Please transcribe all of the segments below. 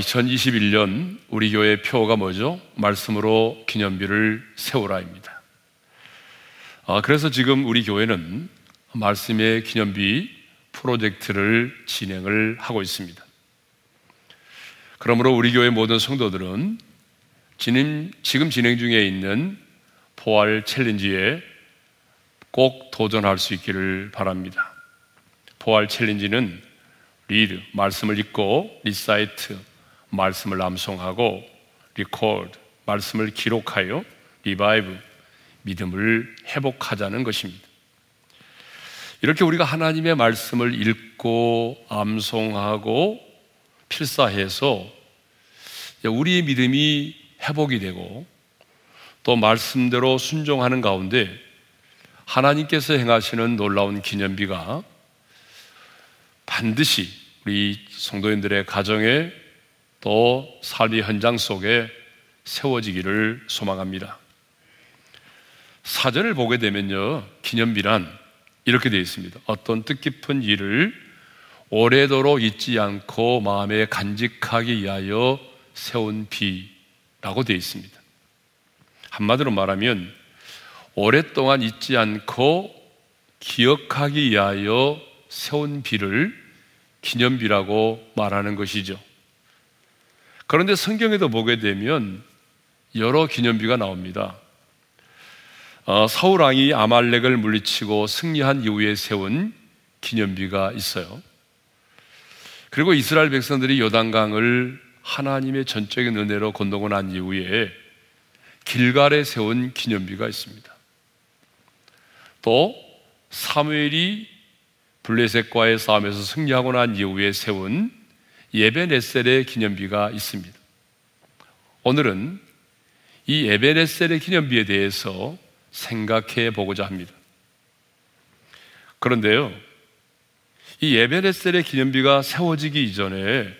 2021년 우리 교회의 표어가 뭐죠? 말씀으로 기념비를 세우라입니다. 그래서 지금 우리 교회는 말씀의 기념비 프로젝트를 진행을 하고 있습니다. 그러므로 우리 교회 모든 성도들은 지금 진행 중에 있는 포활 챌린지에 꼭 도전할 수 있기를 바랍니다. 포활 챌린지는 리드, 말씀을 읽고, 리사이트, 말씀을 암송하고, 리코드, 말씀을 기록하여, 리바이브, 믿음을 회복하자는 것입니다. 이렇게 우리가 하나님의 말씀을 읽고, 암송하고, 필사해서 우리의 믿음이 회복이 되고 또 말씀대로 순종하는 가운데 하나님께서 행하시는 놀라운 기념비가 반드시 우리 성도님들의 가정에 또 삶의 현장 속에 세워지기를 소망합니다. 사전을 보게 되면요, 기념비란 이렇게 되어 있습니다. 어떤 뜻깊은 일을 오래도록 잊지 않고 마음에 간직하기 위하여 세운 비라고 되어 있습니다. 한마디로 말하면 오랫동안 잊지 않고 기억하기 위하여 세운 비를 기념비라고 말하는 것이죠. 그런데 성경에도 보게 되면 여러 기념비가 나옵니다. 사울왕이 아말렉을 물리치고 승리한 이후에 세운 기념비가 있어요. 그리고 이스라엘 백성들이 요단강을 하나님의 전적인 은혜로 건너고 난 이후에 길갈에 세운 기념비가 있습니다. 또 사무엘이 블레셋과의 싸움에서 승리하고 난 이후에 세운 에벤에셀의 기념비가 있습니다. 오늘은 이 에벤에셀의 기념비에 대해서 생각해 보고자 합니다. 그런데요, 이 에벤에셀의 기념비가 세워지기 이전에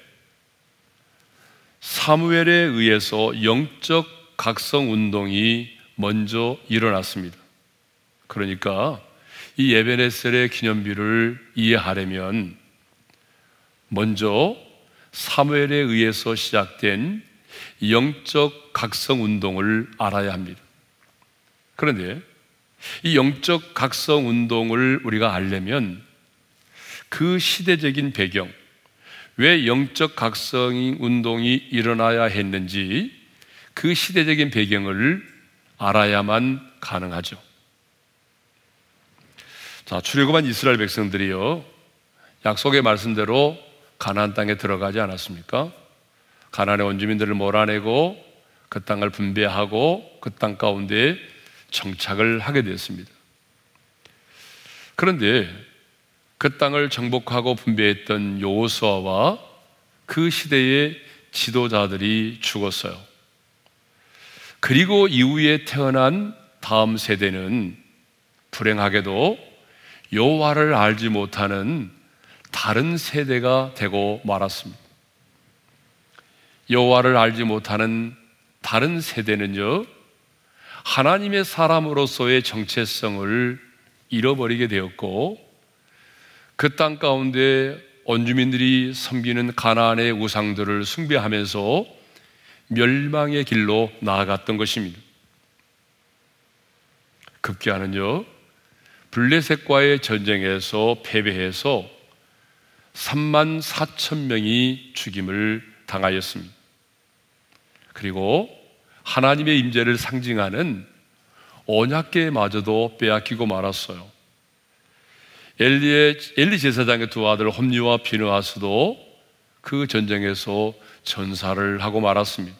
사무엘에 의해서 영적 각성 운동이 먼저 일어났습니다. 그러니까 이 에벤에셀의 기념비를 이해하려면 먼저 사무엘에 의해서 시작된 영적 각성 운동을 알아야 합니다. 그런데 이 영적 각성 운동을 우리가 알려면 그 시대적인 배경, 왜 영적 각성 운동이 일어나야 했는지 그 시대적인 배경을 알아야만 가능하죠. 자, 출애굽한 이스라엘 백성들이요, 약속의 말씀대로 가나안 땅에 들어가지 않았습니까? 가나안의 원주민들을 몰아내고 그 땅을 분배하고 그 땅 가운데 정착을 하게 되었습니다. 그런데 그 땅을 정복하고 분배했던 여호수아와 그 시대의 지도자들이 죽었어요. 그리고 이후에 태어난 다음 세대는 불행하게도 여호와를 알지 못하는 다른 세대가 되고 말았습니다. 여호와를 알지 못하는 다른 세대는요, 하나님의 사람으로서의 정체성을 잃어버리게 되었고 그 땅 가운데 원주민들이 섬기는 가나안의 우상들을 숭배하면서 멸망의 길로 나아갔던 것입니다. 급기야는요, 블레셋과의 전쟁에서 패배해서 3만 4천 명이 죽임을 당하였습니다. 그리고 하나님의 임재를 상징하는 언약궤마저도 빼앗기고 말았어요. 엘리 제사장의 두 아들 홉니와 비느하스도 그 전쟁에서 전사를 하고 말았습니다.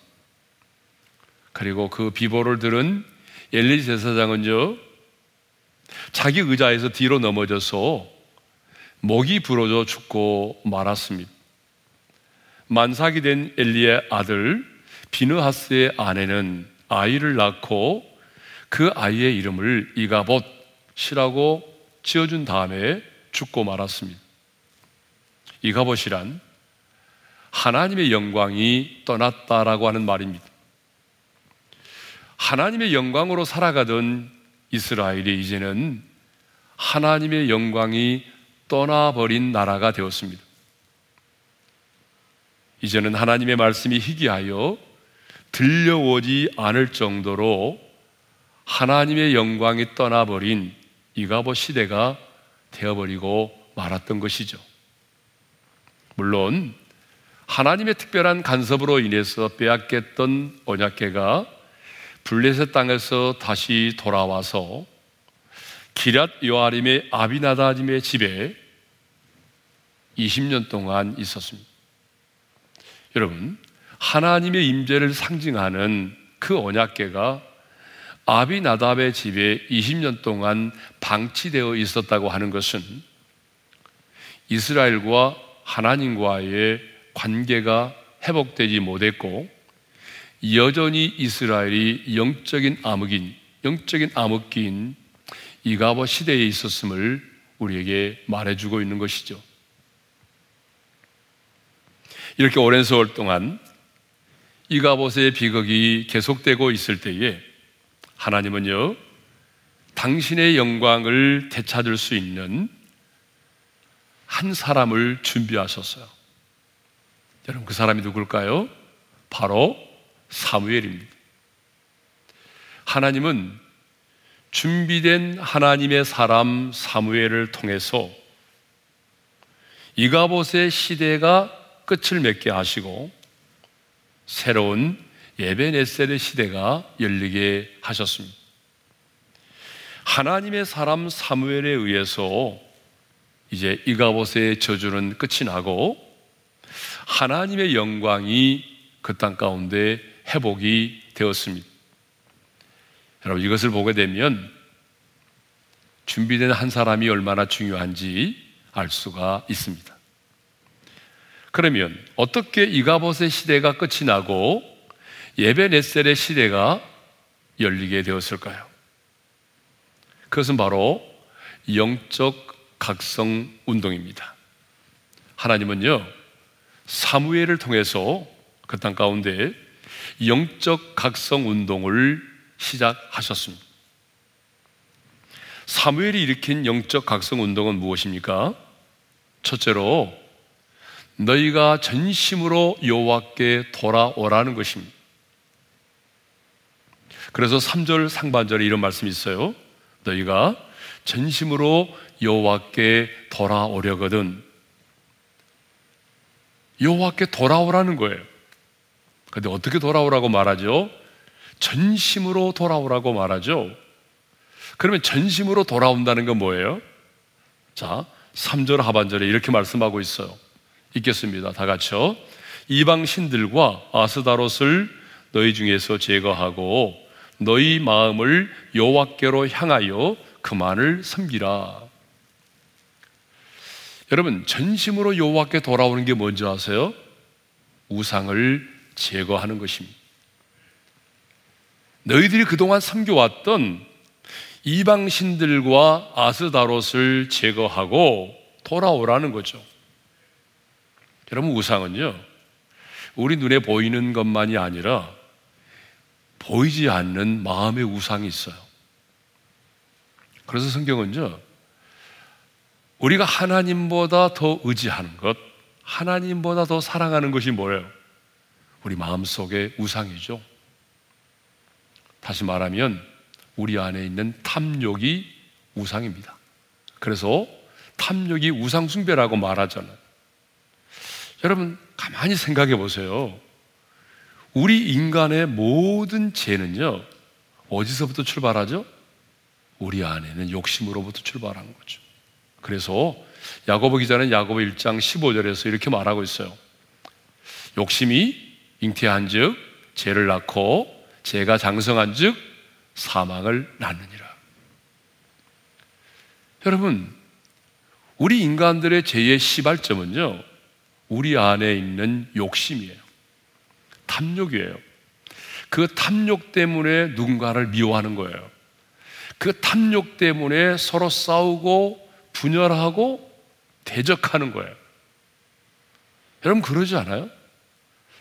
그리고 그 비보를 들은 엘리 제사장은요, 자기 의자에서 뒤로 넘어져서 목이 부러져 죽고 말았습니다. 만삭이 된 엘리의 아들 비느하스의 아내는 아이를 낳고 그 아이의 이름을 이가봇이라고 지어준 다음에 죽고 말았습니다. 이가봇이란 하나님의 영광이 떠났다라고 하는 말입니다. 하나님의 영광으로 살아가던 이스라엘이 이제는 하나님의 영광이 떠나버린 나라가 되었습니다. 이제는 하나님의 말씀이 희귀하여 들려오지 않을 정도로 하나님의 영광이 떠나버린 이가봇 시대가 되어버리고 말았던 것이죠. 물론 하나님의 특별한 간섭으로 인해서 빼앗겼던 언약궤가 블레셋 땅에서 다시 돌아와서 기랏 여아림의 아비나답의 집에 20년 동안 있었습니다. 여러분, 하나님의 임재를 상징하는 그 언약궤가 아비나답의 집에 20년 동안 방치되어 있었다고 하는 것은 이스라엘과 하나님과의 관계가 회복되지 못했고 여전히 이스라엘이 영적인 암흑기인 이가봇 시대에 있었음을 우리에게 말해주고 있는 것이죠. 이렇게 오랜 세월 동안 이가봇의 비극이 계속되고 있을 때에 하나님은요, 당신의 영광을 되찾을 수 있는 한 사람을 준비하셨어요. 여러분, 그 사람이 누굴까요? 바로 사무엘입니다. 하나님은 준비된 하나님의 사람 사무엘을 통해서 이가봇의 시대가 끝을 맺게 하시고 새로운 에벤에셀의 시대가 열리게 하셨습니다. 하나님의 사람 사무엘에 의해서 이제 이가봇의 저주는 끝이 나고 하나님의 영광이 그 땅 가운데 회복이 되었습니다. 여러분, 이것을 보게 되면 준비된 한 사람이 얼마나 중요한지 알 수가 있습니다. 그러면 어떻게 이가봇의 시대가 끝이 나고 에벤에셀의 시대가 열리게 되었을까요? 그것은 바로 영적 각성 운동입니다. 하나님은요, 사무엘을 통해서 그 땅 가운데 영적 각성 운동을 시작하셨습니다. 사무엘이 일으킨 영적 각성 운동은 무엇입니까? 첫째로 너희가 전심으로 여호와께 돌아오라는 것입니다. 그래서 3절 상반절에 이런 말씀이 있어요. 너희가 전심으로 여호와께 돌아오려거든. 여호와께 돌아오라는 거예요. 그런데 어떻게 돌아오라고 말하죠? 전심으로 돌아오라고 말하죠. 그러면 전심으로 돌아온다는 건 뭐예요? 자, 3절 하반절에 이렇게 말씀하고 있어요. 읽겠습니다. 다 같이요. 이방 신들과 아스다롯을 너희 중에서 제거하고 너희 마음을 여호와께로 향하여 그만을 섬기라. 여러분, 전심으로 여호와께 돌아오는 게 뭔지 아세요? 우상을 제거하는 것입니다. 너희들이 그동안 섬겨왔던 이방신들과 아스다롯을 제거하고 돌아오라는 거죠. 여러분, 우상은요, 우리 눈에 보이는 것만이 아니라 보이지 않는 마음의 우상이 있어요. 그래서 성경은요, 우리가 하나님보다 더 의지하는 것, 하나님보다 더 사랑하는 것이 뭐예요? 우리 마음속의 우상이죠. 다시 말하면 우리 안에 있는 탐욕이 우상입니다. 그래서 탐욕이 우상숭배라고 말하잖아요. 여러분, 가만히 생각해 보세요. 우리 인간의 모든 죄는요, 어디서부터 출발하죠? 우리 안에는 욕심으로부터 출발한 거죠. 그래서 야고보 기자는 야고보 1장 15절에서 이렇게 말하고 있어요. 욕심이 잉태한 즉 죄를 낳고 죄가 장성한 즉 사망을 낳느니라. 여러분, 우리 인간들의 죄의 시발점은요, 우리 안에 있는 욕심이에요. 탐욕이에요. 그 탐욕 때문에 누군가를 미워하는 거예요. 그 탐욕 때문에 서로 싸우고 분열하고 대적하는 거예요. 여러분, 그러지 않아요?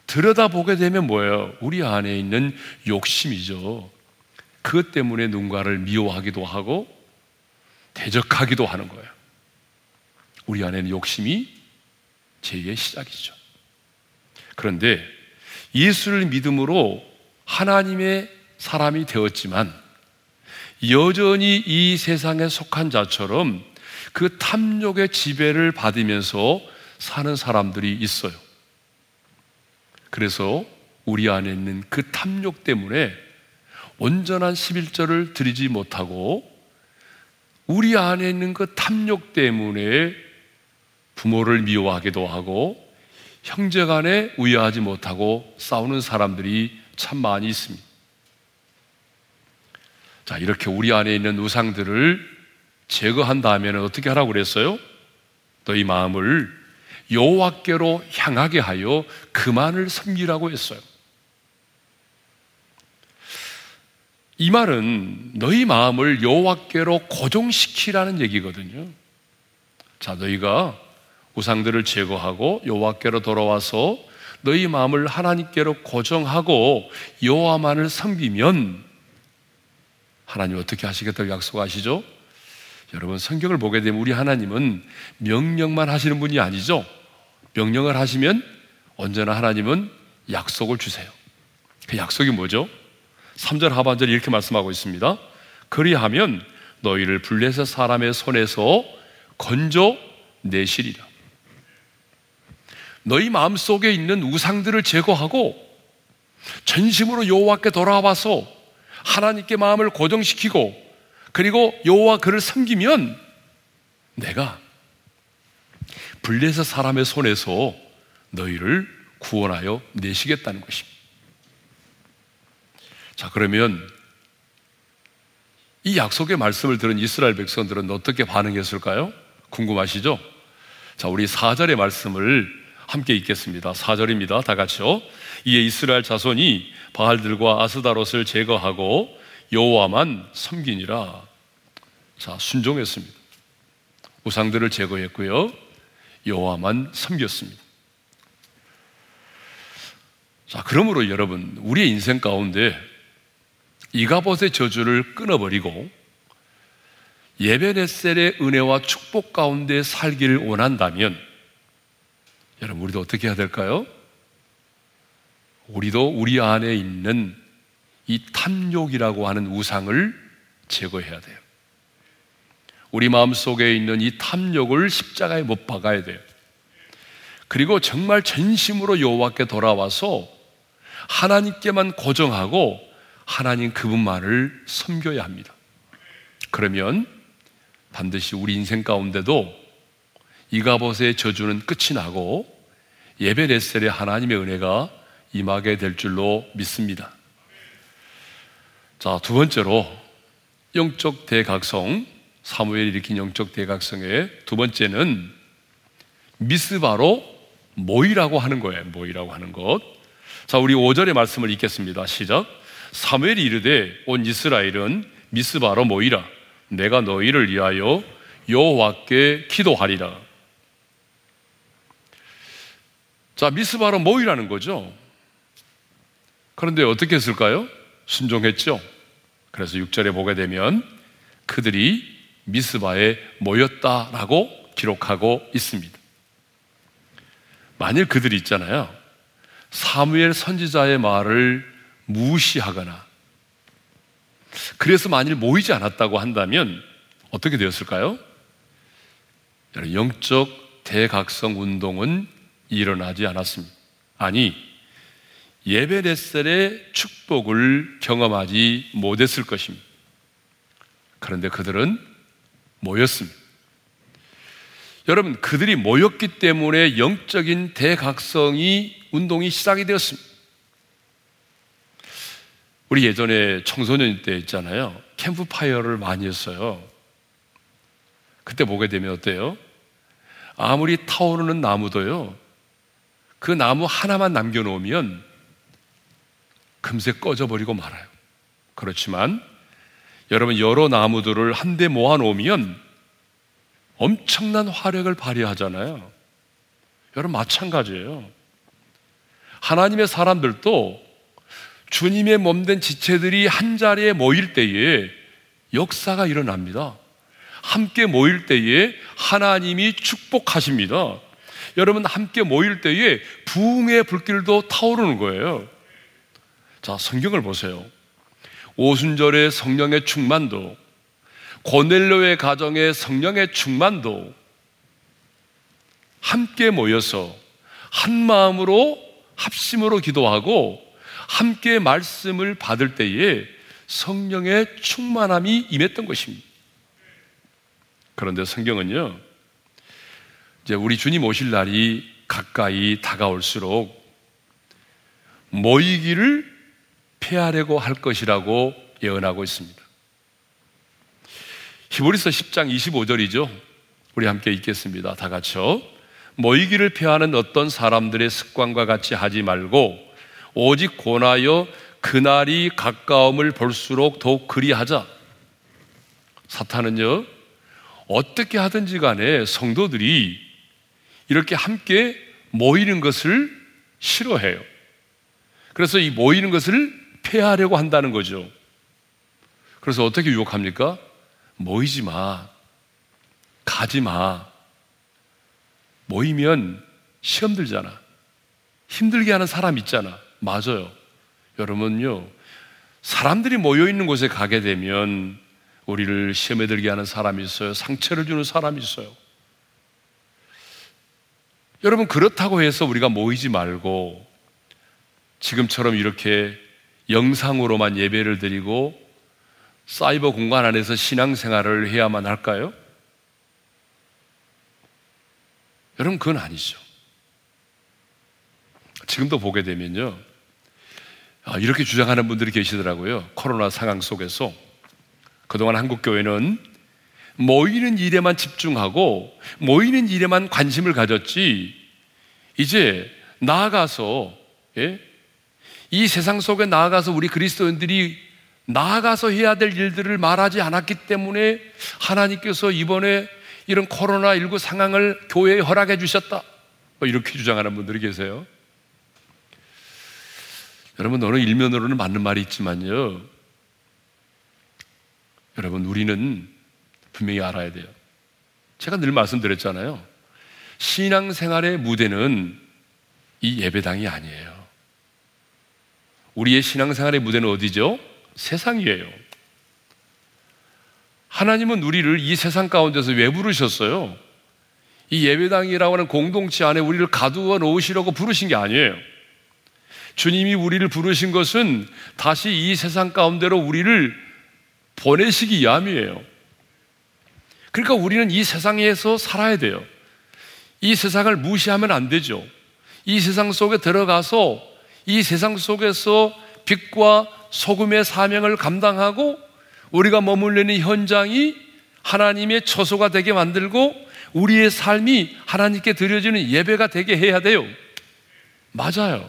들여다보게 되면 뭐예요? 우리 안에 있는 욕심이죠. 그것 때문에 누군가를 미워하기도 하고 대적하기도 하는 거예요. 우리 안에는 욕심이 죄의 시작이죠. 그런데 예수를 믿음으로 하나님의 사람이 되었지만 여전히 이 세상에 속한 자처럼 그 탐욕의 지배를 받으면서 사는 사람들이 있어요. 그래서 우리 안에 있는 그 탐욕 때문에 온전한 11절을 드리지 못하고 우리 안에 있는 그 탐욕 때문에 부모를 미워하기도 하고 형제 간에 우애하지 못하고 싸우는 사람들이 참 많이 있습니다. 자, 이렇게 우리 안에 있는 우상들을 제거한 다음에는 어떻게 하라고 그랬어요? 너희 마음을 여호와께로 향하게 하여 그만을 섬기라고 했어요. 이 말은 너희 마음을 여호와께로 고정시키라는 얘기거든요. 자, 너희가 우상들을 제거하고 여호와께로 돌아와서 너희 마음을 하나님께로 고정하고 여호와만을 섬기면 하나님 어떻게 하시겠다고 약속하시죠? 여러분, 성경을 보게 되면 우리 하나님은 명령만 하시는 분이 아니죠. 명령을 하시면 언제나 하나님은 약속을 주세요. 그 약속이 뭐죠? 3절 하반절에 이렇게 말씀하고 있습니다. 그리하면 너희를 블레셋 사람의 손에서 건져 내시리라. 너희 마음속에 있는 우상들을 제거하고 전심으로 여호와께 돌아와서 하나님께 마음을 고정시키고 그리고 여호와 그를 섬기면 내가 블레셋 사람의 손에서 너희를 구원하여 내시겠다는 것입니다. 자, 그러면 이 약속의 말씀을 들은 이스라엘 백성들은 어떻게 반응했을까요? 궁금하시죠? 자, 우리 4절의 말씀을 함께 읽겠습니다. 4절입니다. 다 같이요. 이에 이스라엘 자손이 바알들과 아스다롯을 제거하고 여호와만 섬기니라. 자, 순종했습니다. 우상들을 제거했고요, 여호와만 섬겼습니다. 자, 그러므로 여러분, 우리의 인생 가운데 이가봇의 저주를 끊어버리고 에벤에셀의 은혜와 축복 가운데 살기를 원한다면 여러분, 우리도 어떻게 해야 될까요? 우리도 우리 안에 있는 이 탐욕이라고 하는 우상을 제거해야 돼요. 우리 마음속에 있는 이 탐욕을 십자가에 못 박아야 돼요. 그리고 정말 전심으로 여호와께 돌아와서 하나님께만 고정하고 하나님 그분만을 섬겨야 합니다. 그러면 반드시 우리 인생 가운데도 이가봇의 저주는 끝이 나고 에벤에셀의 하나님의 은혜가 임하게 될 줄로 믿습니다. 자, 두 번째로 영적 대각성, 사무엘이 일으킨 영적 대각성의 두 번째는 미스바로 모이라고 하는 거예요. 모이라고 하는 것. 자, 우리 5절의 말씀을 읽겠습니다. 시작. 사무엘이 이르되 온 이스라엘은 미스바로 모이라. 내가 너희를 위하여 여호와께 기도하리라. 자, 미스바로 모이라는 거죠. 그런데 어떻게 했을까요? 순종했죠. 그래서 6절에 보게 되면 그들이 미스바에 모였다라고 기록하고 있습니다. 만일 그들이 있잖아요, 사무엘 선지자의 말을 무시하거나 그래서 만일 모이지 않았다고 한다면 어떻게 되었을까요? 영적 대각성 운동은 일어나지 않았습니다. 아니, 에벤에셀의 축복을 경험하지 못했을 것입니다. 그런데 그들은 모였습니다. 여러분, 그들이 모였기 때문에 영적인 대각성이 운동이 시작이 되었습니다. 우리 예전에 청소년 때 있잖아요, 캠프파이어를 많이 했어요. 그때 보게 되면 어때요? 아무리 타오르는 나무도요, 그 나무 하나만 남겨놓으면 금세 꺼져버리고 말아요. 그렇지만 여러분, 여러 나무들을 한데 모아놓으면 엄청난 화력을 발휘하잖아요. 여러분, 마찬가지예요. 하나님의 사람들도 주님의 몸된 지체들이 한자리에 모일 때에 역사가 일어납니다. 함께 모일 때에 하나님이 축복하십니다. 여러분 함께 모일 때에 부흥의 불길도 타오르는 거예요. 자, 성경을 보세요. 오순절의 성령의 충만도, 고넬료의 가정의 성령의 충만도, 함께 모여서 한 마음으로 합심으로 기도하고 함께 말씀을 받을 때에 성령의 충만함이 임했던 것입니다. 그런데 성경은요, 이제 우리 주님 오실 날이 가까이 다가올수록 모이기를 폐하려고 할 것이라고 예언하고 있습니다. 히브리서 10장 25절이죠. 우리 함께 읽겠습니다. 다 같이요. 모이기를 폐하는 어떤 사람들의 습관과 같이 하지 말고 오직 권하여 그날이 가까움을 볼수록 더욱 그리하자. 사탄은요, 어떻게 하든지 간에 성도들이 이렇게 함께 모이는 것을 싫어해요. 그래서 이 모이는 것을 폐하려고 한다는 거죠. 그래서 어떻게 유혹합니까? 모이지 마, 가지 마. 모이면 시험 들잖아, 힘들게 하는 사람 있잖아. 맞아요. 여러분요, 사람들이 모여있는 곳에 가게 되면 우리를 시험에 들게 하는 사람이 있어요. 상처를 주는 사람이 있어요. 여러분, 그렇다고 해서 우리가 모이지 말고 지금처럼 이렇게 영상으로만 예배를 드리고 사이버 공간 안에서 신앙생활을 해야만 할까요? 여러분, 그건 아니죠. 지금도 보게 되면요, 이렇게 주장하는 분들이 계시더라고요. 코로나 상황 속에서 그동안 한국 교회는 모이는 일에만 집중하고 모이는 일에만 관심을 가졌지, 이제 나아가서, 이 세상 속에 나아가서 우리 그리스도인들이 나아가서 해야 될 일들을 말하지 않았기 때문에 하나님께서 이번에 이런 코로나19 상황을 교회에 허락해 주셨다, 이렇게 주장하는 분들이 계세요. 여러분, 어느 일면으로는 맞는 말이 있지만요, 여러분, 우리는 분명히 알아야 돼요. 제가 늘 말씀드렸잖아요. 신앙생활의 무대는 이 예배당이 아니에요. 우리의 신앙생활의 무대는 어디죠? 세상이에요. 하나님은 우리를 이 세상 가운데서 왜 부르셨어요? 이 예배당이라고 하는 공동체 안에 우리를 가두어 놓으시려고 부르신 게 아니에요. 주님이 우리를 부르신 것은 다시 이 세상 가운데로 우리를 보내시기 위함이에요. 그러니까 우리는 이 세상에서 살아야 돼요. 이 세상을 무시하면 안 되죠. 이 세상 속에 들어가서 이 세상 속에서 빛과 소금의 사명을 감당하고 우리가 머물리는 현장이 하나님의 처소가 되게 만들고 우리의 삶이 하나님께 드려지는 예배가 되게 해야 돼요. 맞아요.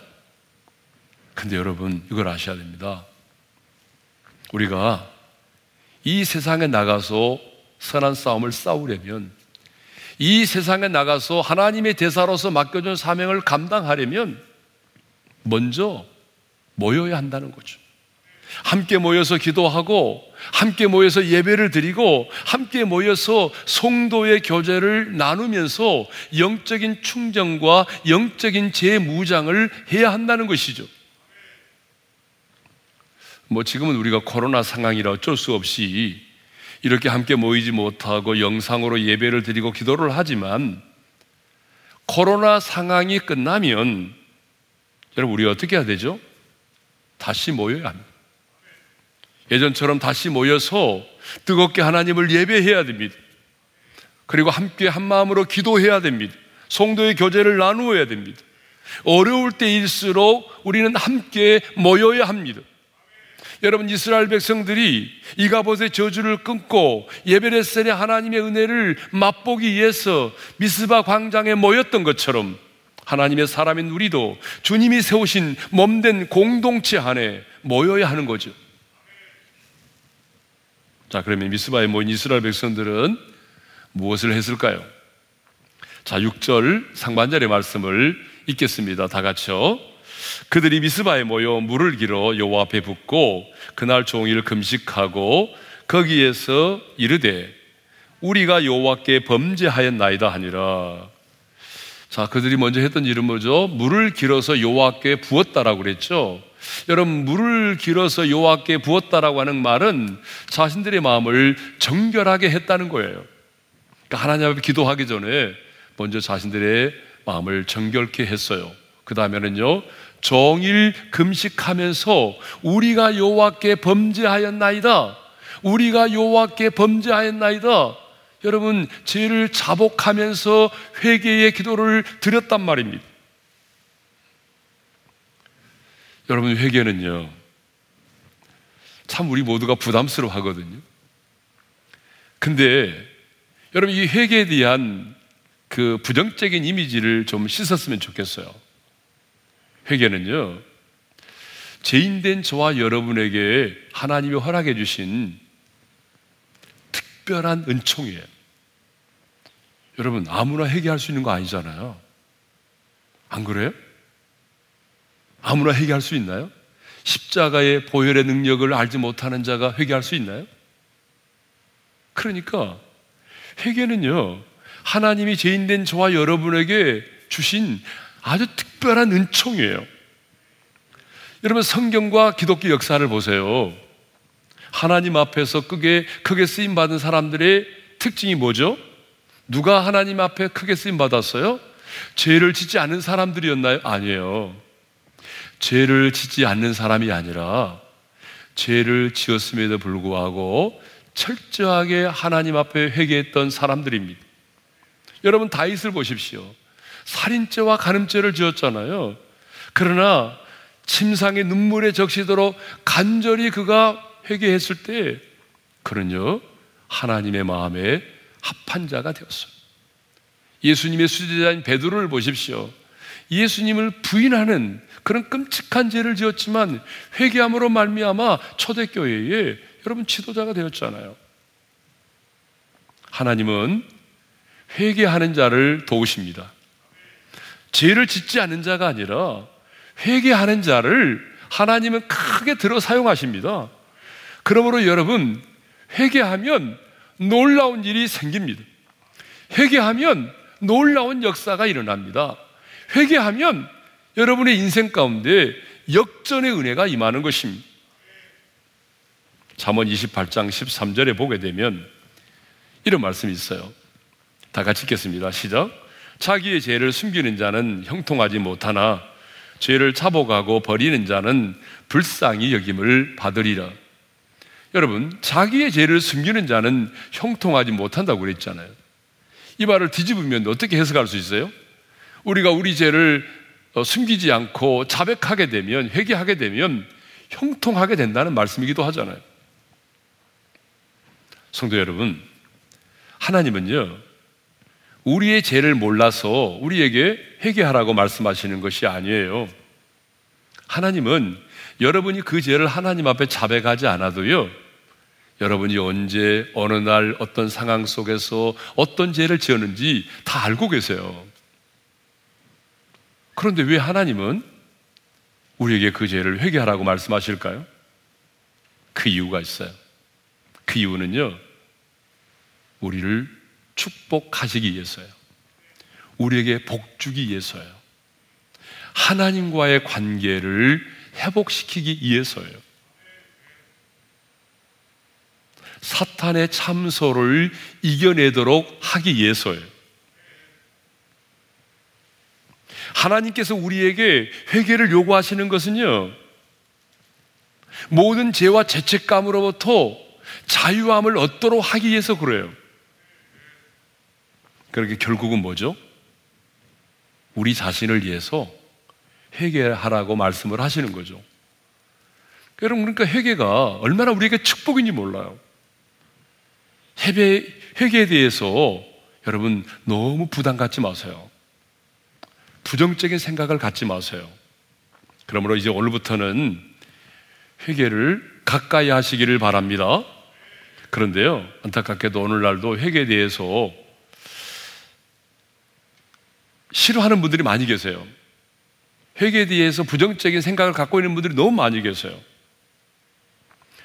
근데 여러분, 이걸 아셔야 됩니다. 우리가 이 세상에 나가서 선한 싸움을 싸우려면, 이 세상에 나가서 하나님의 대사로서 맡겨준 사명을 감당하려면 먼저 모여야 한다는 거죠. 함께 모여서 기도하고, 함께 모여서 예배를 드리고, 함께 모여서 성도의 교제를 나누면서 영적인 충정과 영적인 재무장을 해야 한다는 것이죠. 뭐 지금은 우리가 코로나 상황이라 어쩔 수 없이 이렇게 함께 모이지 못하고 영상으로 예배를 드리고 기도를 하지만, 코로나 상황이 끝나면 여러분, 우리가 어떻게 해야 되죠? 다시 모여야 합니다. 예전처럼 다시 모여서 뜨겁게 하나님을 예배해야 됩니다. 그리고 함께 한 마음으로 기도해야 됩니다. 성도의 교제를 나누어야 됩니다. 어려울 때일수록 우리는 함께 모여야 합니다. 여러분, 이스라엘 백성들이 이가봇의 저주를 끊고 에벤에셀의 하나님의 은혜를 맛보기 위해서 미스바 광장에 모였던 것처럼, 하나님의 사람인 우리도 주님이 세우신 몸된 공동체 안에 모여야 하는 거죠. 자, 그러면 미스바에 모인 이스라엘 백성들은 무엇을 했을까요? 자, 6절 상반절의 말씀을 읽겠습니다. 다 같이요. 그들이 미스바에 모여 물을 길어 여호와 앞에 붓고 그날 종일 금식하고 거기에서 이르되 우리가 여호와께 범죄하였나이다 하니라. 자, 그들이 먼저 했던 일은 뭐죠? 물을 길어서 여호와께 부었다라고 그랬죠. 여러분, 물을 길어서 여호와께 부었다라고 하는 말은 자신들의 마음을 정결하게 했다는 거예요. 그러니까 하나님 앞에 기도하기 전에 먼저 자신들의 마음을 정결케 했어요. 그 다음에는요, 종일 금식하면서 우리가 여호와께 범죄하였나이다, 우리가 여호와께 범죄하였나이다. 여러분, 죄를 자복하면서 회개의 기도를 드렸단 말입니다. 여러분, 회개는요, 참 우리 모두가 부담스러워 하거든요. 근데 여러분, 이 회개에 대한 그 부정적인 이미지를 좀 씻었으면 좋겠어요. 회개는요, 죄인된 저와 여러분에게 하나님이 허락해 주신 특별한 은총이에요. 여러분, 아무나 회개할 수 있는 거 아니잖아요. 안 그래요? 아무나 회개할 수 있나요? 십자가의 보혈의 능력을 알지 못하는 자가 회개할 수 있나요? 그러니까 회개는요, 하나님이 죄인된 저와 여러분에게 주신 아주 특별한 은총이에요. 여러분, 성경과 기독교 역사를 보세요. 하나님 앞에서 크게 쓰임받은 사람들의 특징이 뭐죠? 누가 하나님 앞에 크게 쓰임받았어요? 죄를 짓지 않은 사람들이었나요? 아니에요. 죄를 짓지 않는 사람이 아니라 죄를 지었음에도 불구하고 철저하게 하나님 앞에 회개했던 사람들입니다. 여러분, 다윗을 보십시오. 살인죄와 간음죄를 지었잖아요. 그러나 침상에 눈물에 적시도록 간절히 그가 회개했을 때 그는요, 하나님의 마음에 합한 자가 되었어요. 예수님의 수제자인 베드로를 보십시오. 예수님을 부인하는 그런 끔찍한 죄를 지었지만 회개함으로 말미암아 초대교회에 여러분 지도자가 되었잖아요. 하나님은 회개하는 자를 도우십니다. 죄를 짓지 않은 자가 아니라 회개하는 자를 하나님은 크게 들어 사용하십니다. 그러므로 여러분, 회개하면 놀라운 일이 생깁니다. 회개하면 놀라운 역사가 일어납니다. 회개하면 여러분의 인생 가운데 역전의 은혜가 임하는 것입니다. 잠언 28장 13절에 보게 되면 이런 말씀이 있어요. 다 같이 읽겠습니다. 시작. 자기의 죄를 숨기는 자는 형통하지 못하나 죄를 자복하고 버리는 자는 불쌍히 여김을 받으리라. 여러분, 자기의 죄를 숨기는 자는 형통하지 못한다고 그랬잖아요. 이 말을 뒤집으면 어떻게 해석할 수 있어요? 우리가 우리 죄를 숨기지 않고 자백하게 되면, 회개하게 되면 형통하게 된다는 말씀이기도 하잖아요. 성도 여러분, 하나님은요, 우리의 죄를 몰라서 우리에게 회개하라고 말씀하시는 것이 아니에요. 하나님은 여러분이 그 죄를 하나님 앞에 자백하지 않아도요, 여러분이 언제, 어느 날, 어떤 상황 속에서 어떤 죄를 지었는지 다 알고 계세요. 그런데 왜 하나님은 우리에게 그 죄를 회개하라고 말씀하실까요? 그 이유가 있어요. 그 이유는요, 우리를 축복하시기 위해서요. 우리에게 복주기 위해서요. 하나님과의 관계를 회복시키기 위해서요. 사탄의 참소를 이겨내도록 하기 위해서요. 하나님께서 우리에게 회개를 요구하시는 것은요, 모든 죄와 죄책감으로부터 자유함을 얻도록 하기 위해서 그래요. 그렇게 결국은 뭐죠? 우리 자신을 위해서 회개하라고 말씀을 하시는 거죠. 여러분, 그러니까 회개가 얼마나 우리에게 축복인지 몰라요. 회개에 대해서 여러분, 너무 부담 갖지 마세요. 부정적인 생각을 갖지 마세요. 그러므로 이제 오늘부터는 회개를 가까이 하시기를 바랍니다. 그런데요, 안타깝게도 오늘날도 회개에 대해서 싫어하는 분들이 많이 계세요. 회개에 대해서 부정적인 생각을 갖고 있는 분들이 너무 많이 계세요.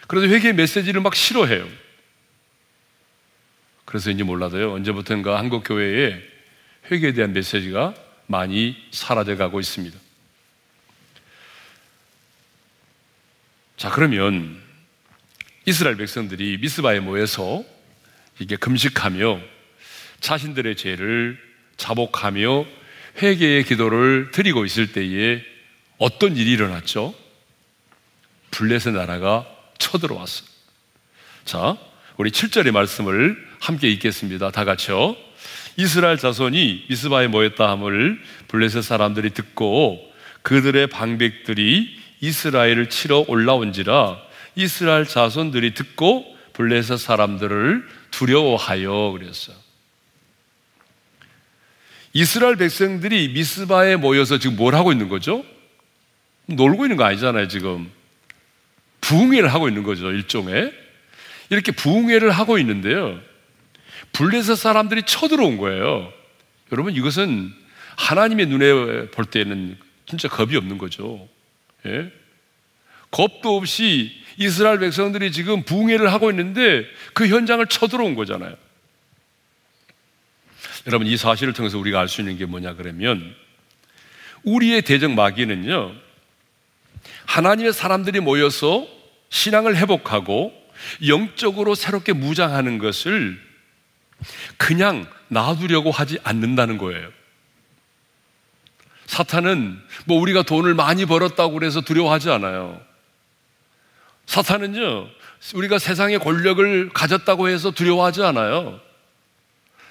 그래서 회개 메시지를 막 싫어해요. 그래서인지 몰라도요, 언제부턴가 한국 교회에 회개에 대한 메시지가 많이 사라져가고 있습니다. 자, 그러면 이스라엘 백성들이 미스바에 모여서 이게 금식하며 자신들의 죄를 자복하며 회개의 기도를 드리고 있을 때에 어떤 일이 일어났죠? 블레셋 나라가 쳐들어왔어요. 자, 우리 7절의 말씀을 함께 읽겠습니다. 다 같이요. 이스라엘 자손이 미스바에 모였다 함을 블레셋 사람들이 듣고 그들의 방백들이 이스라엘을 치러 올라온지라. 이스라엘 자손들이 듣고 블레셋 사람들을 두려워하여. 그랬어요. 이스라엘 백성들이 미스바에 모여서 지금 뭘 하고 있는 거죠? 놀고 있는 거 아니잖아요. 지금 부흥회를 하고 있는 거죠. 일종의 이렇게 부흥회를 하고 있는데요, 블레셋 사람들이 쳐들어온 거예요. 여러분, 이것은 하나님의 눈에 볼 때는 진짜 겁이 없는 거죠. 예? 겁도 없이 이스라엘 백성들이 지금 부흥회를 하고 있는데 그 현장을 쳐들어온 거잖아요. 여러분, 이 사실을 통해서 우리가 알 수 있는 게 뭐냐 그러면, 우리의 대적 마귀는요, 하나님의 사람들이 모여서 신앙을 회복하고 영적으로 새롭게 무장하는 것을 그냥 놔두려고 하지 않는다는 거예요. 사탄은 뭐 우리가 돈을 많이 벌었다고 그래서 두려워하지 않아요. 사탄은요, 우리가 세상의 권력을 가졌다고 해서 두려워하지 않아요.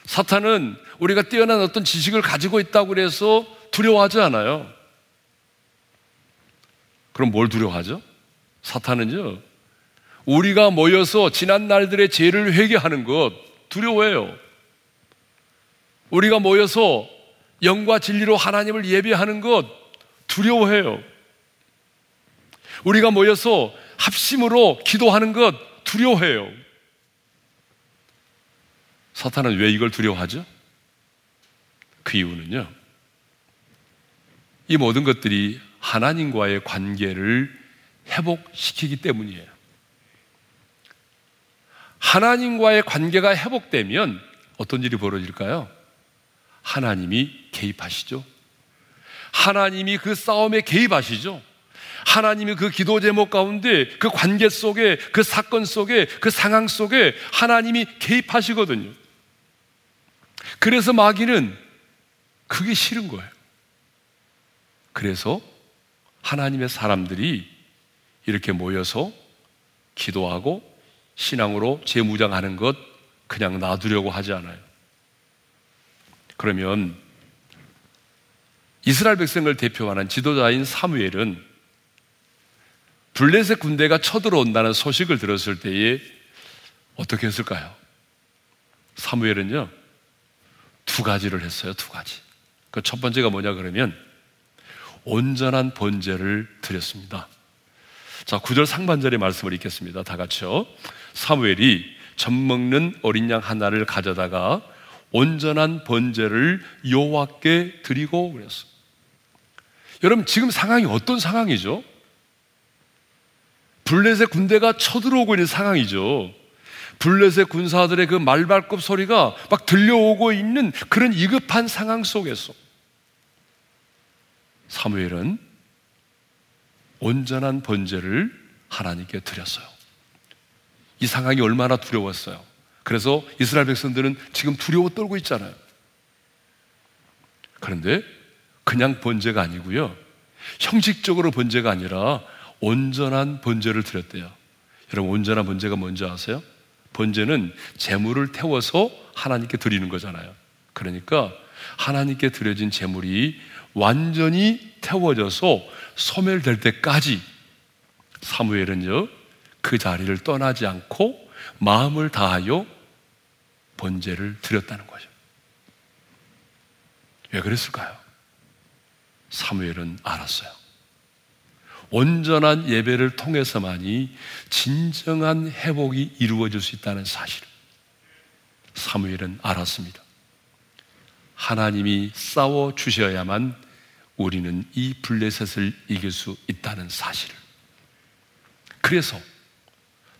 사탄은 우리가 뛰어난 어떤 지식을 가지고 있다고 그래서 두려워하지 않아요. 그럼 뭘 두려워하죠? 사탄은요, 우리가 모여서 지난 날들의 죄를 회개하는 것 두려워해요. 우리가 모여서 영과 진리로 하나님을 예배하는 것 두려워해요. 우리가 모여서 합심으로 기도하는 것 두려워해요. 사탄은 왜 이걸 두려워하죠? 그 이유는요, 이 모든 것들이 하나님과의 관계를 회복시키기 때문이에요. 하나님과의 관계가 회복되면 어떤 일이 벌어질까요? 하나님이 개입하시죠. 하나님이 그 싸움에 개입하시죠. 하나님이 그 기도 제목 가운데, 그 관계 속에, 그 사건 속에, 그 상황 속에 하나님이 개입하시거든요. 그래서 마귀는 그게 싫은 거예요. 그래서 하나님의 사람들이 이렇게 모여서 기도하고 신앙으로 재무장하는 것 그냥 놔두려고 하지 않아요. 그러면 이스라엘 백성을 대표하는 지도자인 사무엘은 블레셋 군대가 쳐들어온다는 소식을 들었을 때에 어떻게 했을까요? 사무엘은요, 두 가지를 했어요. 두 가지. 그 첫 번째가 뭐냐 그러면 온전한 번제를 드렸습니다. 자, 9절 상반절의 말씀을 읽겠습니다. 다 같이요. 사무엘이 젖 먹는 어린 양 하나를 가져다가 온전한 번제를 여호와께 드리고. 그랬어. 여러분, 지금 상황이 어떤 상황이죠? 블레셋 군대가 쳐들어오고 있는 상황이죠. 블레셋 군사들의 그 말발굽 소리가 막 들려오고 있는 그런 위급한 상황 속에서 사무엘은 온전한 번제를 하나님께 드렸어요. 이 상황이 얼마나 두려웠어요. 그래서 이스라엘 백성들은 지금 두려워 떨고 있잖아요. 그런데 그냥 번제가 아니고요, 형식적으로 번제가 아니라 온전한 번제를 드렸대요. 여러분, 온전한 번제가 뭔지 아세요? 번제는 제물을 태워서 하나님께 드리는 거잖아요. 그러니까 하나님께 드려진 제물이 완전히 태워져서 소멸될 때까지 사무엘은요, 그 자리를 떠나지 않고 마음을 다하여 번제를 드렸다는 거죠. 왜 그랬을까요? 사무엘은 알았어요. 온전한 예배를 통해서만이 진정한 회복이 이루어질 수 있다는 사실을 사무엘은 알았습니다. 하나님이 싸워 주셔야만 우리는 이 블레셋을 이길 수 있다는 사실을. 그래서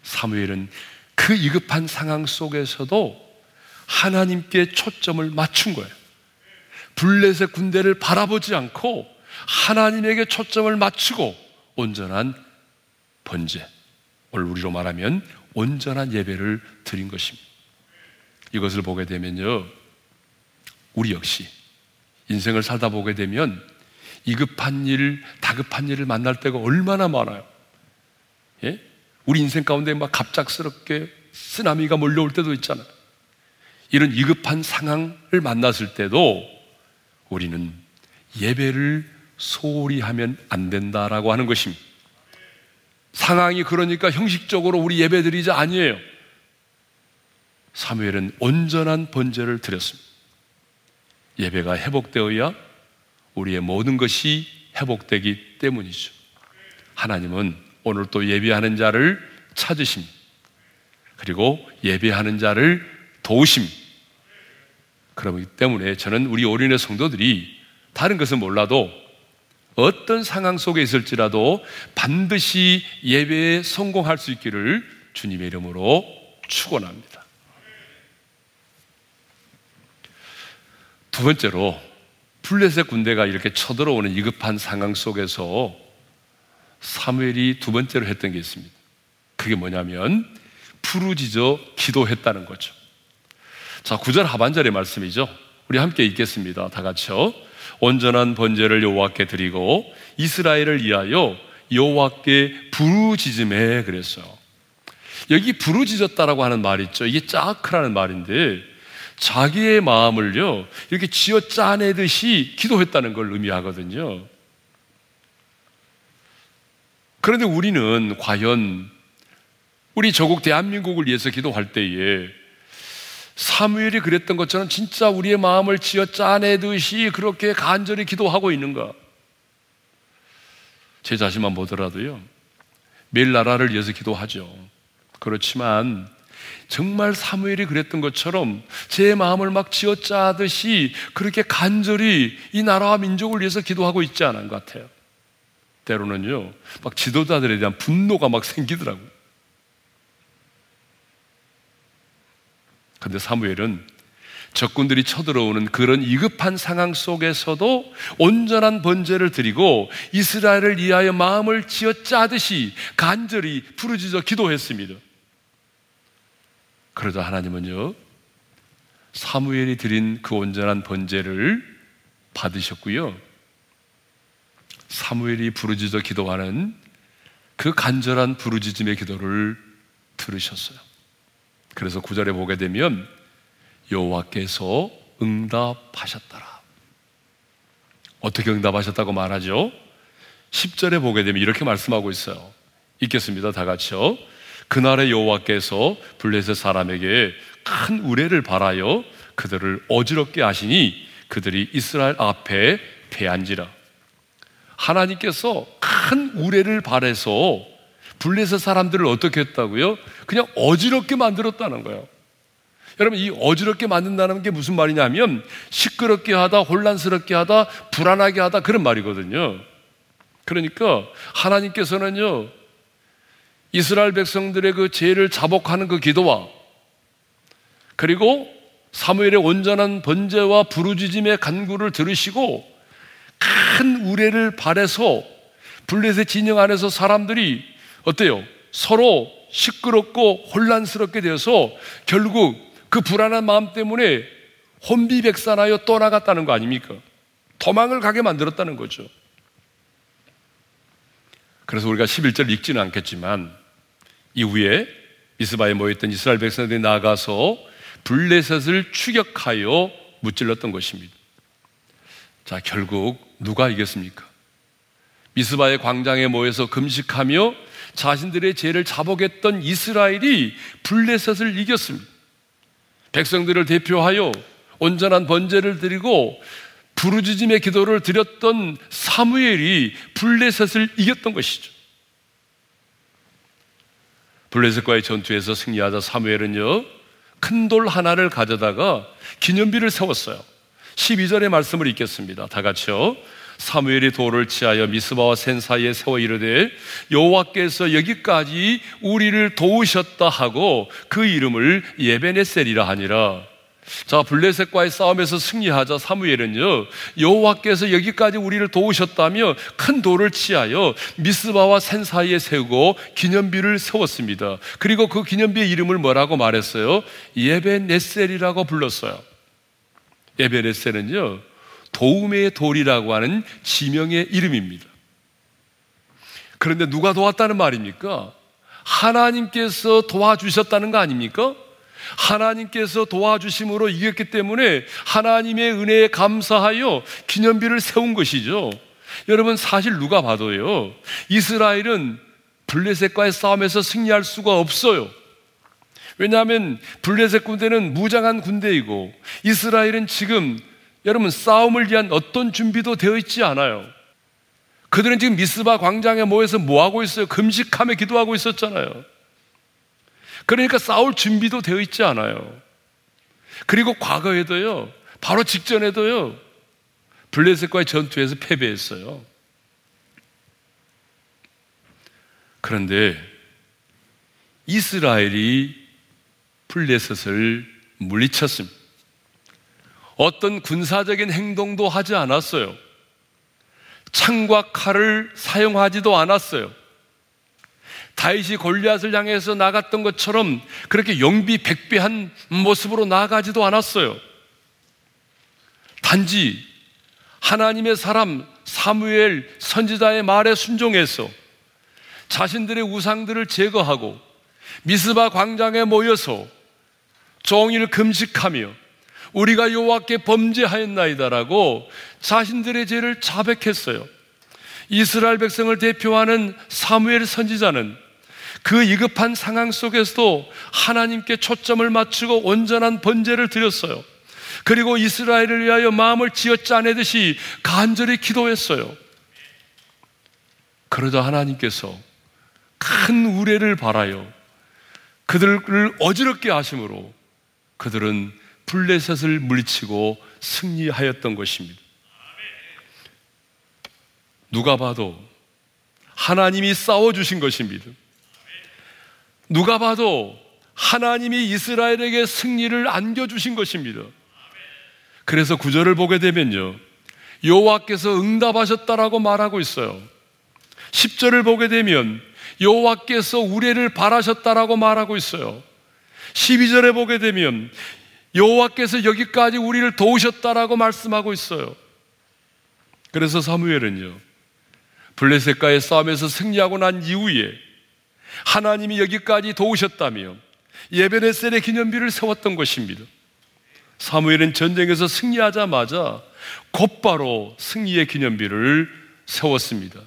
사무엘은 그 위급한 상황 속에서도 하나님께 초점을 맞춘 거예요. 블레셋 군대를 바라보지 않고 하나님에게 초점을 맞추고 온전한 번제, 오늘 우리로 말하면 온전한 예배를 드린 것입니다. 이것을 보게 되면요, 우리 역시 인생을 살다 보게 되면 이급한 일, 다급한 일을 만날 때가 얼마나 많아요. 예? 우리 인생 가운데 막 갑작스럽게 쓰나미가 몰려올 때도 있잖아요. 이런 이급한 상황을 만났을 때도 우리는 예배를 소홀히 하면 안 된다라고 하는 것입니다. 상황이 그러니까 형식적으로 우리 예배드리자 아니에요. 사무엘은 온전한 번제를 드렸습니다. 예배가 회복되어야 우리의 모든 것이 회복되기 때문이죠. 하나님은 오늘 또 예배하는 자를 찾으십니다. 그리고 예배하는 자를 도우십니다. 그렇기 때문에 저는 우리 올인의 성도들이 다른 것은 몰라도 어떤 상황 속에 있을지라도 반드시 예배에 성공할 수 있기를 주님의 이름으로 축원합니다. 두 번째로, 블레셋 군대가 이렇게 쳐들어오는 위급한 상황 속에서 사무엘이 두 번째로 했던 게 있습니다. 그게 뭐냐면 부르짖어 기도했다는 거죠. 자, 9절 하반절의 말씀이죠. 우리 함께 읽겠습니다. 다 같이요. 온전한 번제를 여호와께 드리고 이스라엘을 위하여 여호와께 부르짖음에 그랬어요. 여기 부르짖었다라고 하는 말 있죠. 이게 짜크라는 말인데 자기의 마음을요, 이렇게 쥐어 짜내듯이 기도했다는 걸 의미하거든요. 그런데 우리는 과연 우리 조국 대한민국을 위해서 기도할 때에 사무엘이 그랬던 것처럼 진짜 우리의 마음을 쥐어 짜내듯이 그렇게 간절히 기도하고 있는가? 제 자신만 보더라도요, 매일 나라를 위해서 기도하죠. 그렇지만 정말 사무엘이 그랬던 것처럼 제 마음을 막 쥐어짜듯이 그렇게 간절히 이 나라와 민족을 위해서 기도하고 있지 않은 것 같아요. 때로는요, 막 지도자들에 대한 분노가 막 생기더라고요. 그런데 사무엘은 적군들이 쳐들어오는 그런 위급한 상황 속에서도 온전한 번제를 드리고 이스라엘을 위하여 마음을 쥐어짜듯이 간절히 부르짖어 기도했습니다. 그러자 하나님은요, 사무엘이 드린 그 온전한 번제를 받으셨고요, 사무엘이 부르짖어 기도하는 그 간절한 부르짖음의 기도를 들으셨어요. 그래서 9절에 보게 되면 여호와께서 응답하셨더라. 어떻게 응답하셨다고 말하죠? 10절에 보게 되면 이렇게 말씀하고 있어요. 읽겠습니다. 다 같이요. 그날의 여호와께서 블레셋 사람에게 큰 우레를 바라여 그들을 어지럽게 하시니 그들이 이스라엘 앞에 패한지라. 하나님께서 큰 우레를 바래서 블레셋 사람들을 어떻게 했다고요? 그냥 어지럽게 만들었다는 거예요. 여러분, 이 어지럽게 만든다는 게 무슨 말이냐면 시끄럽게 하다, 혼란스럽게 하다, 불안하게 하다, 그런 말이거든요. 그러니까 하나님께서는요, 이스라엘 백성들의 그 죄를 자복하는 그 기도와 그리고 사무엘의 온전한 번제와 부르짖음의 간구를 들으시고 큰 우레를 바래서 블레셋 진영 안에서 사람들이 어때요? 서로 시끄럽고 혼란스럽게 되어서 결국 그 불안한 마음 때문에 혼비백산하여 떠나갔다는 거 아닙니까? 도망을 가게 만들었다는 거죠. 그래서 우리가 11절을 읽지는 않겠지만 이후에 미스바에 모였던 이스라엘 백성들이 나가서 블레셋을 추격하여 무찔렀던 것입니다. 자, 결국 누가 이겼습니까? 미스바의 광장에 모여서 금식하며 자신들의 죄를 자복했던 이스라엘이 블레셋을 이겼습니다. 백성들을 대표하여 온전한 번제를 드리고 부르짖음의 기도를 드렸던 사무엘이 블레셋을 이겼던 것이죠. 블레셋과의 전투에서 승리하자 사무엘은요, 큰 돌 하나를 가져다가 기념비를 세웠어요. 12절의 말씀을 읽겠습니다. 다 같이요. 사무엘이 돌을 치하여 미스바와 센 사이에 세워 이르되 여호와께서 여기까지 우리를 도우셨다 하고 그 이름을 에벤에셀이라 하니라. 자, 블레셋과의 싸움에서 승리하자 사무엘은요, 여호와께서 여기까지 우리를 도우셨다며 큰 돌을 치하여 미스바와 센 사이에 세우고 기념비를 세웠습니다. 그리고 그 기념비의 이름을 뭐라고 말했어요? 에벤에셀이라고 불렀어요. 에벤에셀은요, 도움의 돌이라고 하는 지명의 이름입니다. 그런데 누가 도왔다는 말입니까? 하나님께서 도와주셨다는 거 아닙니까? 하나님께서 도와주심으로 이겼기 때문에 하나님의 은혜에 감사하여 기념비를 세운 것이죠. 여러분, 사실 누가 봐도요, 이스라엘은 블레셋과의 싸움에서 승리할 수가 없어요. 왜냐하면 블레셋 군대는 무장한 군대이고, 이스라엘은 지금 여러분 싸움을 위한 어떤 준비도 되어 있지 않아요. 그들은 지금 미스바 광장에 모여서 뭐하고 있어요? 금식하며 기도하고 있었잖아요. 그러니까 싸울 준비도 되어 있지 않아요. 그리고 과거에도요, 바로 직전에도요, 블레셋과의 전투에서 패배했어요. 그런데 이스라엘이 블레셋을 물리쳤습니다. 어떤 군사적인 행동도 하지 않았어요. 창과 칼을 사용하지도 않았어요. 다윗이 골리앗을 향해서 나갔던 것처럼 그렇게 용비백배한 모습으로 나아가지도 않았어요. 단지 하나님의 사람 사무엘 선지자의 말에 순종해서 자신들의 우상들을 제거하고 미스바 광장에 모여서 종일 금식하며 우리가 여호와께 범죄하였나이다라고 자신들의 죄를 자백했어요. 이스라엘 백성을 대표하는 사무엘 선지자는 그 위급한 상황 속에서도 하나님께 초점을 맞추고 온전한 번제를 드렸어요. 그리고 이스라엘을 위하여 마음을 쥐어짜내듯이 간절히 기도했어요. 그러자 하나님께서 큰 우레를 발하여 그들을 어지럽게 하심으로 그들은 블레셋을 물리치고 승리하였던 것입니다. 누가 봐도 하나님이 싸워주신 것입니다. 누가 봐도 하나님이 이스라엘에게 승리를 안겨주신 것입니다. 그래서 구절을 보게 되면요, 여호와께서 응답하셨다라고 말하고 있어요. 10절을 보게 되면 여호와께서 우레를 바라셨다라고 말하고 있어요. 12절에 보게 되면 여호와께서 여기까지 우리를 도우셨다라고 말씀하고 있어요. 그래서 사무엘은요, 블레셋과의 싸움에서 승리하고 난 이후에 하나님이 여기까지 도우셨다며 에벤에셀의 기념비를 세웠던 것입니다. 사무엘은 전쟁에서 승리하자마자 곧바로 승리의 기념비를 세웠습니다.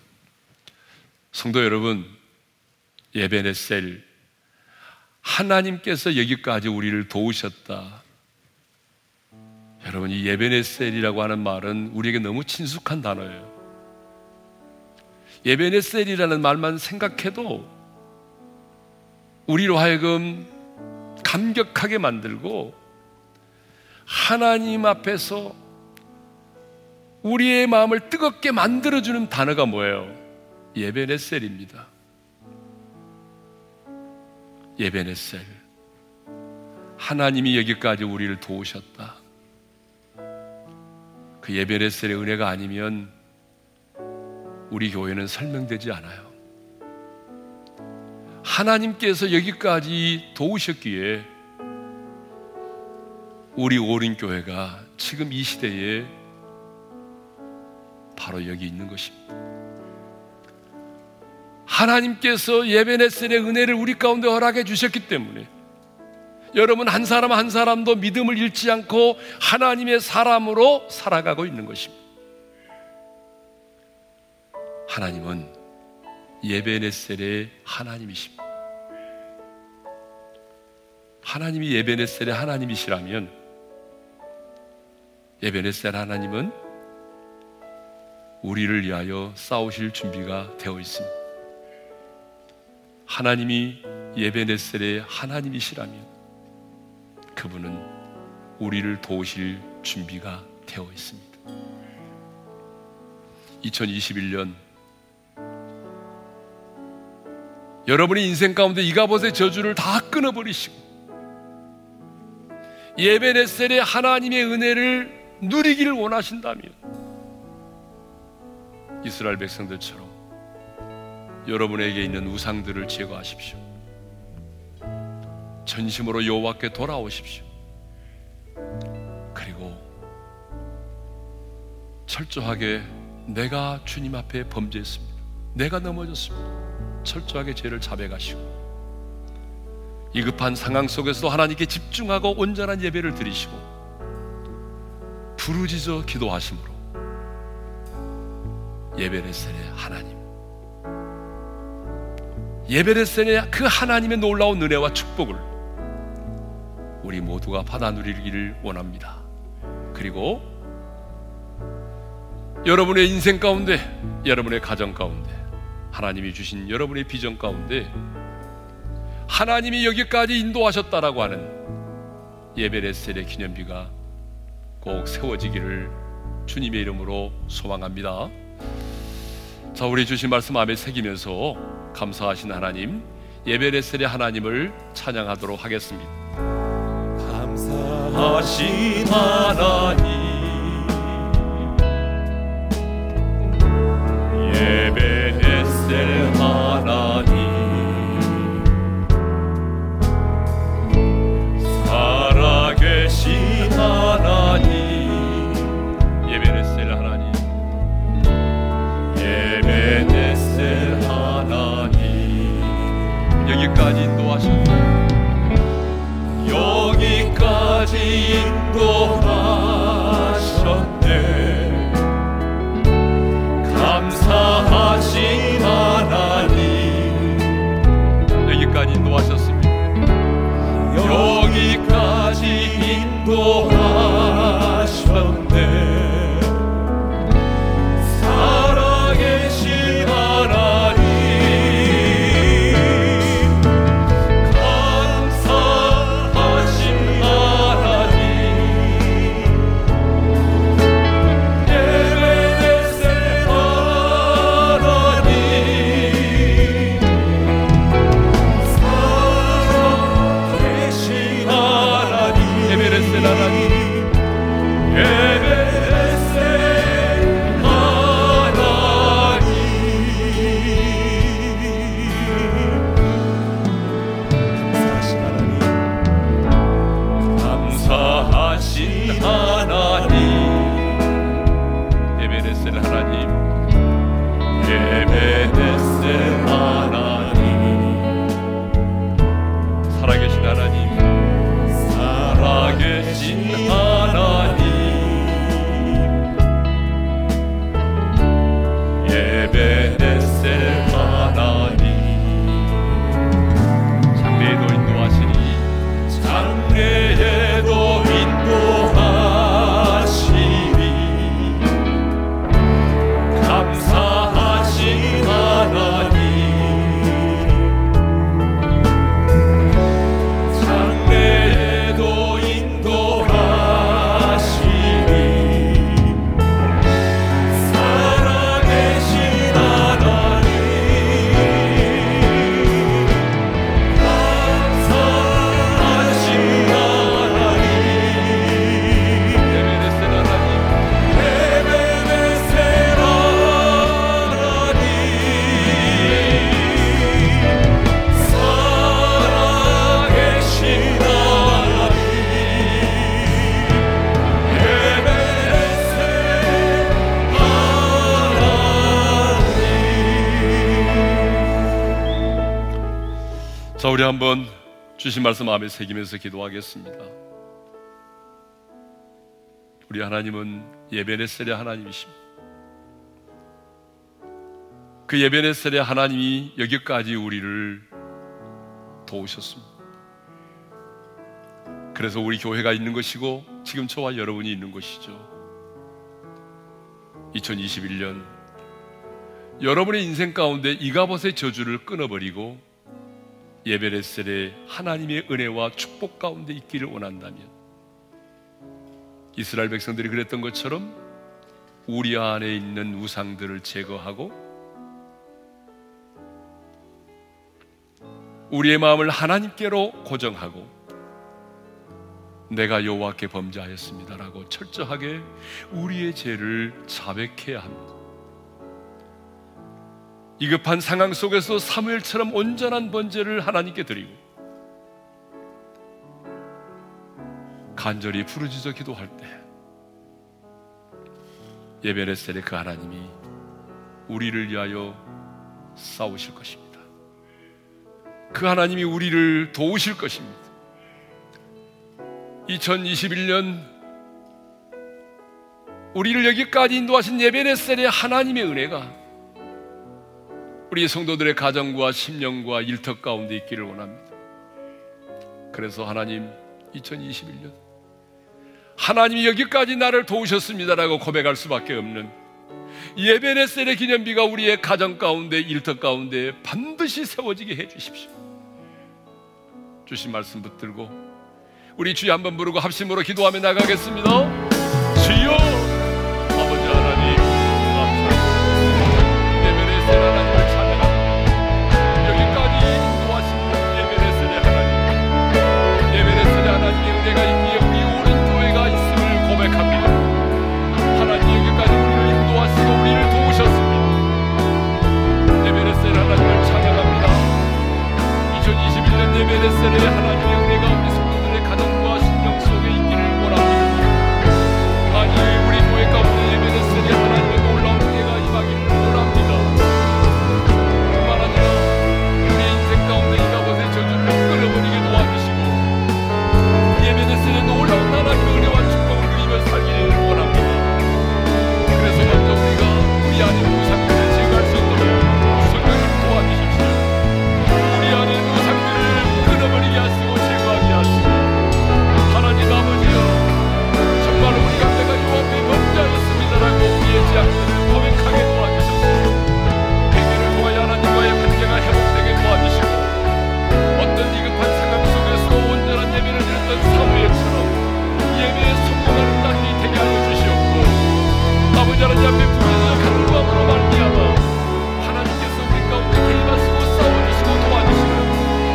성도 여러분, 에벤에셀, 하나님께서 여기까지 우리를 도우셨다. 여러분, 이 에벤에셀이라고 하는 말은 우리에게 너무 친숙한 단어예요. 에벤에셀이라는 말만 생각해도 우리로 하여금 감격하게 만들고, 하나님 앞에서 우리의 마음을 뜨겁게 만들어주는 단어가 뭐예요? 에벤에셀입니다. 에벤에셀, 하나님이 여기까지 우리를 도우셨다. 그 에벤에셀의 은혜가 아니면 우리 교회는 설명되지 않아요. 하나님께서 여기까지 도우셨기에 우리 오륜교회가 지금 이 시대에 바로 여기 있는 것입니다. 하나님께서 에벤에셀의 은혜를 우리 가운데 허락해 주셨기 때문에 여러분 한 사람 한 사람도 믿음을 잃지 않고 하나님의 사람으로 살아가고 있는 것입니다. 하나님은 에벤에셀의 하나님이십니다. 하나님이 에벤에셀의 하나님이시라면 에벤에셀 하나님은 우리를 위하여 싸우실 준비가 되어 있습니다. 하나님이 에벤에셀의 하나님이시라면 그분은 우리를 도우실 준비가 되어 있습니다. 2021년 여러분의 인생 가운데 이가봇의 저주를 다 끊어버리시고 에벤에셀의 하나님의 은혜를 누리기를 원하신다면 이스라엘 백성들처럼 여러분에게 있는 우상들을 제거하십시오. 전심으로 여호와께 돌아오십시오. 그리고 철저하게 내가 주님 앞에 범죄했습니다. 내가 넘어졌습니다. 철저하게 죄를 자백하시고 위급한 상황 속에서도 하나님께 집중하고 온전한 예배를 드리시고 부르짖어 기도하심으로 에벤에셀의 하나님, 에벤에셀의 그 하나님의 놀라운 은혜와 축복을 우리 모두가 받아 누리기를 원합니다. 그리고 여러분의 인생 가운데, 여러분의 가정 가운데, 하나님이 주신 여러분의 비전 가운데 하나님이 여기까지 인도하셨다라고 하는 에벤에셀의 기념비가 꼭 세워지기를 주님의 이름으로 소망합니다. 자, 우리 주신 말씀 마음에 새기면서 감사하신 하나님, 에벤에셀의 하나님을 찬양하도록 하겠습니다. 감사하신 하나님, 에벤에셀 하나님, 살아계신 하나님, 에벤에셀 하나님, 에벤에셀 하나님, 여기까지 인도하셨다, 여기까지 인도하셨네. 감사하신 하나님, 여기까지 인도하셨습니다. 여기까지 인도하셨네. 살아계신 하나님, 감사하신 하나님, 에벤에셀 하나님, 살아계신 하나님, 에벤에셀 하나님, 에벤에셀 하나님, 감사하신 하나님, 감사하신 하나님, 에벤에셀 하나님, 에벤에셀 하나님, 살아계신 하나님, 살아계신 하나님, 에벤에셀 하나님, 장래에도 인도하시니, 장래에도 인도하시니, 감사하신 하나님, 장래에도 인도하시니, 살아계신 하나님, 감사하신 하나님, 에벤에셀 하나님, 에벤에셀 하나님, 살아계신 하나님, 에벤에셀 하나님. 자, 우리 한번 주신 말씀 마음에 새기면서 기도하겠습니다. 우리 하나님은 에벤에셀의 하나님이십니다. 그 에벤에셀의 하나님이 여기까지 우리를 도우셨습니다. 그래서 우리 교회가 있는 것이고 지금 저와 여러분이 있는 것이죠. 2021년 여러분의 인생 가운데 이가봇의 저주를 끊어버리고 에벤에셀의 하나님의 은혜와 축복 가운데 있기를 원한다면, 이스라엘 백성들이 그랬던 것처럼 우리 안에 있는 우상들을 제거하고 우리의 마음을 하나님께로 고정하고 내가 여호와께 범죄하였습니다라고 철저하게 우리의 죄를 자백해야 합니다. 이 급한 상황 속에서 사무엘처럼 온전한 번제를 하나님께 드리고 간절히 부르짖어 기도할 때 에벤에셀의 그 하나님이 우리를 위하여 싸우실 것입니다. 그 하나님이 우리를 도우실 것입니다. 2021년 우리를 여기까지 인도하신 에벤에셀의 하나님의 은혜가 우리 성도들의 가정과 심령과 일터 가운데 있기를 원합니다. 그래서 하나님 2021년 하나님이 여기까지 나를 도우셨습니다라고 고백할 수밖에 없는 에벤에셀의 기념비가 우리의 가정 가운데 일터 가운데 반드시 세워지게 해주십시오. 주신 말씀 붙들고 우리 주여 한번 부르고 합심으로 기도하며 나가겠습니다. 주여 아버지 하나님 감사합니다. 에벤에셀 하나님을 찬양합니다. 여기까지 인도하신 에벤에셀의 하나님, 에벤에셀의 하나님의 은혜가 있기에 우리 오랜 교회가 있음을 고백합니다. 하나님 여기까지 우리를 인도하시고 우리를 도우셨습니다. 에벤에셀 하나님을 찬양합니다. 2021년 에벤에셀의 하나님의 은혜가 우리 속에 가정과 신경 속에 있기를 원합니다. 아니 우리 교회 가운데 에벤에셀이 하나님의 놀라운 은혜가 임하기를 원합니다. 뿐만 아니라 우리의 인생 가운데 이가봇의 저주를 끊어버리게 도와주시고 에벤에셀의 놀라운 하나님의 은혜와 축복을 누리며 살기를 원합니다. 그래서 먼저 우리가 우리 안에 우상들을 제거할 수 있도록 성령을 도와주십시오. 우리 안에 우상들을 끊어버리게 하시고 제거하게 하시고 하나님 아버지여 정말 우리가 내가 여호와께 범죄하였습니다라고 우리의 죄악들을 고백하게 도와주셨고 행위를 통하여 하나님과의 관계가 회복되게 도와주시고 어떤 위급한 상황 속에서 온전한 예배를 드렸던 사무엘처럼 예배의 성공하는 땅이 되게 하여 주시옵고 아버지 하나님 앞에 부르짖어 간구함으로 말미암아 하나님께서 우리 가운데 개입하시고 싸워주시고 도와주시고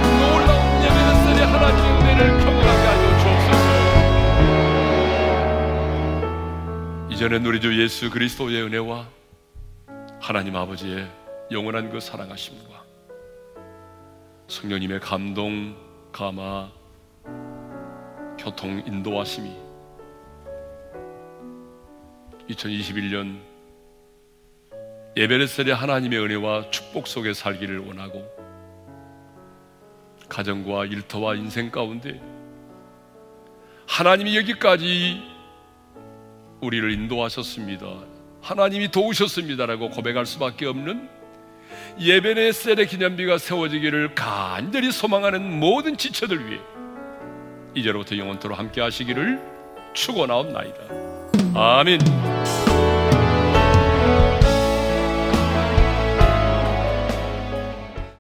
놀라운 에벤에셀의 하나님의 은혜를 경험하게 하여 이전에 우리 주 예수 그리스도의 은혜와 하나님 아버지의 영원한 그 사랑하심과 성령님의 감동, 감화, 교통, 인도하심이 2021년 에벤에셀의 하나님의 은혜와 축복 속에 살기를 원하고 가정과 일터와 인생 가운데 하나님이 여기까지 우리를 인도하셨습니다. 하나님이 도우셨습니다라고 고백할 수밖에 없는 에벤에셀의 기념비가 세워지기를 간절히 소망하는 모든 지체들 위해 이제로부터 영원토록 함께 하시기를 축원하옵나이다. 아멘.